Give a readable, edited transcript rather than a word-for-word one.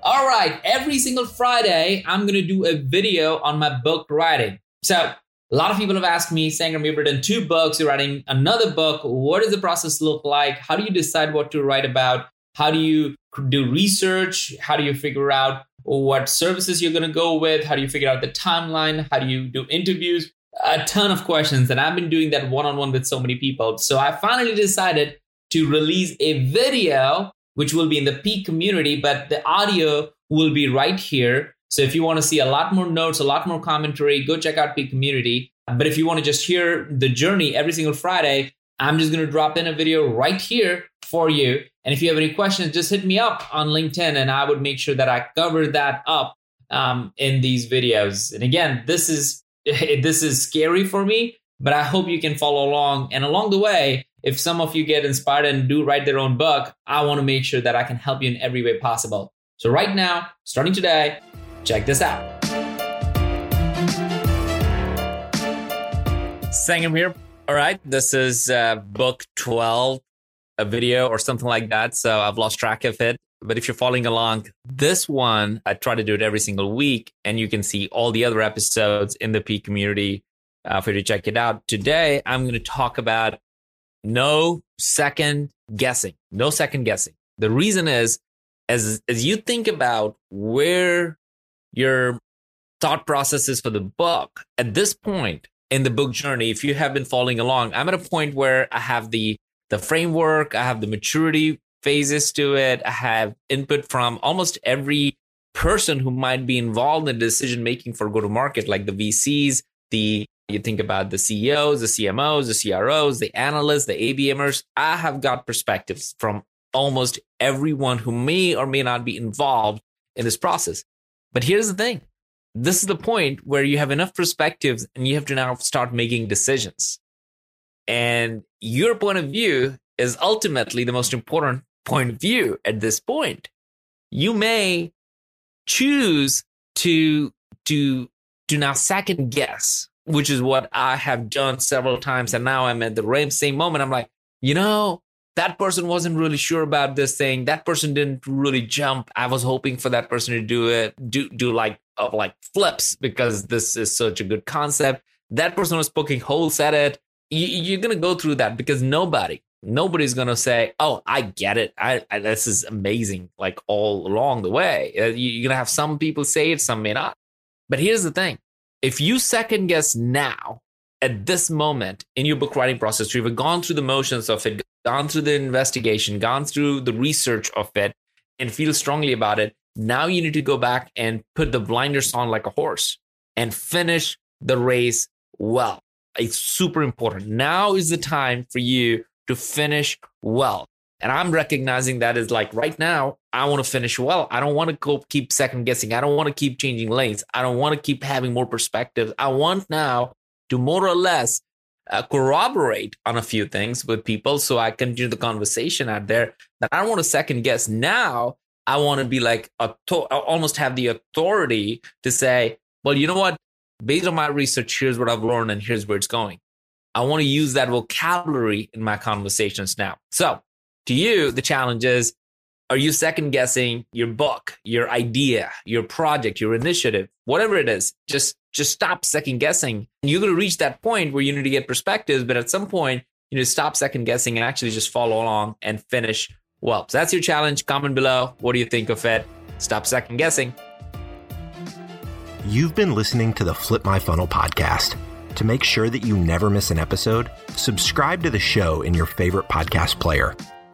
All right, every single Friday, I'm going to do a video on my book writing. So a lot of people have asked me, Sangram, you've written two books, you're writing another book. What does the process look like? How do you decide what to write about? How do you do research? How do you figure out what services you're going to go with? How do you figure out the timeline? How do you do interviews? A ton of questions. And I've been doing that one-on-one with so many people. So I finally decided to release a video which will be in the Peak Community, but the audio will be right here. So if you want to see a lot more notes, a lot more commentary, go check out Peak Community. But if you want to just hear the journey every single Friday, I'm just going to drop in a video right here for you. And if you have any questions, just hit me up on LinkedIn and I would make sure that I cover that up in these videos. And again, this is scary for me, but I hope you can follow along. And along the way, if some of you get inspired and do write their own book, I want to make sure that I can help you in every way possible. So right now, starting today, check this out. Sangram here. All right. This is book 12, a video or something like that. So I've lost track of it. But if you're following along, this one, I try to do it every single week. And you can see all the other episodes in the Peak Community for you to check it out. Today, I'm going to talk about No second guessing. The reason is, as you think about where your thought process is for the book, at this point in the book journey, if you have been following along, I'm at a point where I have the framework, I have the maturity phases to it, I have input from almost every person who might be involved in decision making for go-to-market, like the VCs, You think about the CEOs, the CMOs, the CROs, the analysts, the ABMers. I have got perspectives from almost everyone who may or may not be involved in this process. But here's the thing. This is the point where you have enough perspectives and you have to now start making decisions. And your point of view is ultimately the most important point of view at this point. You may choose to now second guess, which is what I have done several times. And now I'm at the same moment. I'm like, that person wasn't really sure about this thing. That person didn't really jump. I was hoping for that person to do flips because this is such a good concept. That person was poking holes at it. You're going to go through that because nobody's going to say, oh, I get it. This is amazing. Like all along the way, you're going to have some people say it, some may not. But here's the thing. If you second guess now, at this moment in your book writing process, you've gone through the motions of it, gone through the investigation, gone through the research of it, and feel strongly about it, now you need to go back and put the blinders on like a horse and finish the race well. It's super important. Now is the time for you to finish well. And I'm recognizing that is like right now, I want to finish well. I don't want to keep second guessing. I don't want to keep changing lanes. I don't want to keep having more perspectives. I want now to more or less corroborate on a few things with people so I continue the conversation out there. That I don't want to second guess. Now I want to be like, almost have the authority to say, well, you know what? Based on my research, here's what I've learned and here's where it's going. I want to use that vocabulary in my conversations now. So, to you, the challenge is, are you second guessing your book, your idea, your project, your initiative, whatever it is? Just stop second guessing. And you're going to reach that point where you need to get perspectives. But at some point, you need to stop second guessing and actually just follow along and finish well. So that's your challenge. Comment below. What do you think of it? Stop second guessing. You've been listening to the Flip My Funnel podcast. To make sure that you never miss an episode, subscribe to the show in your favorite podcast player.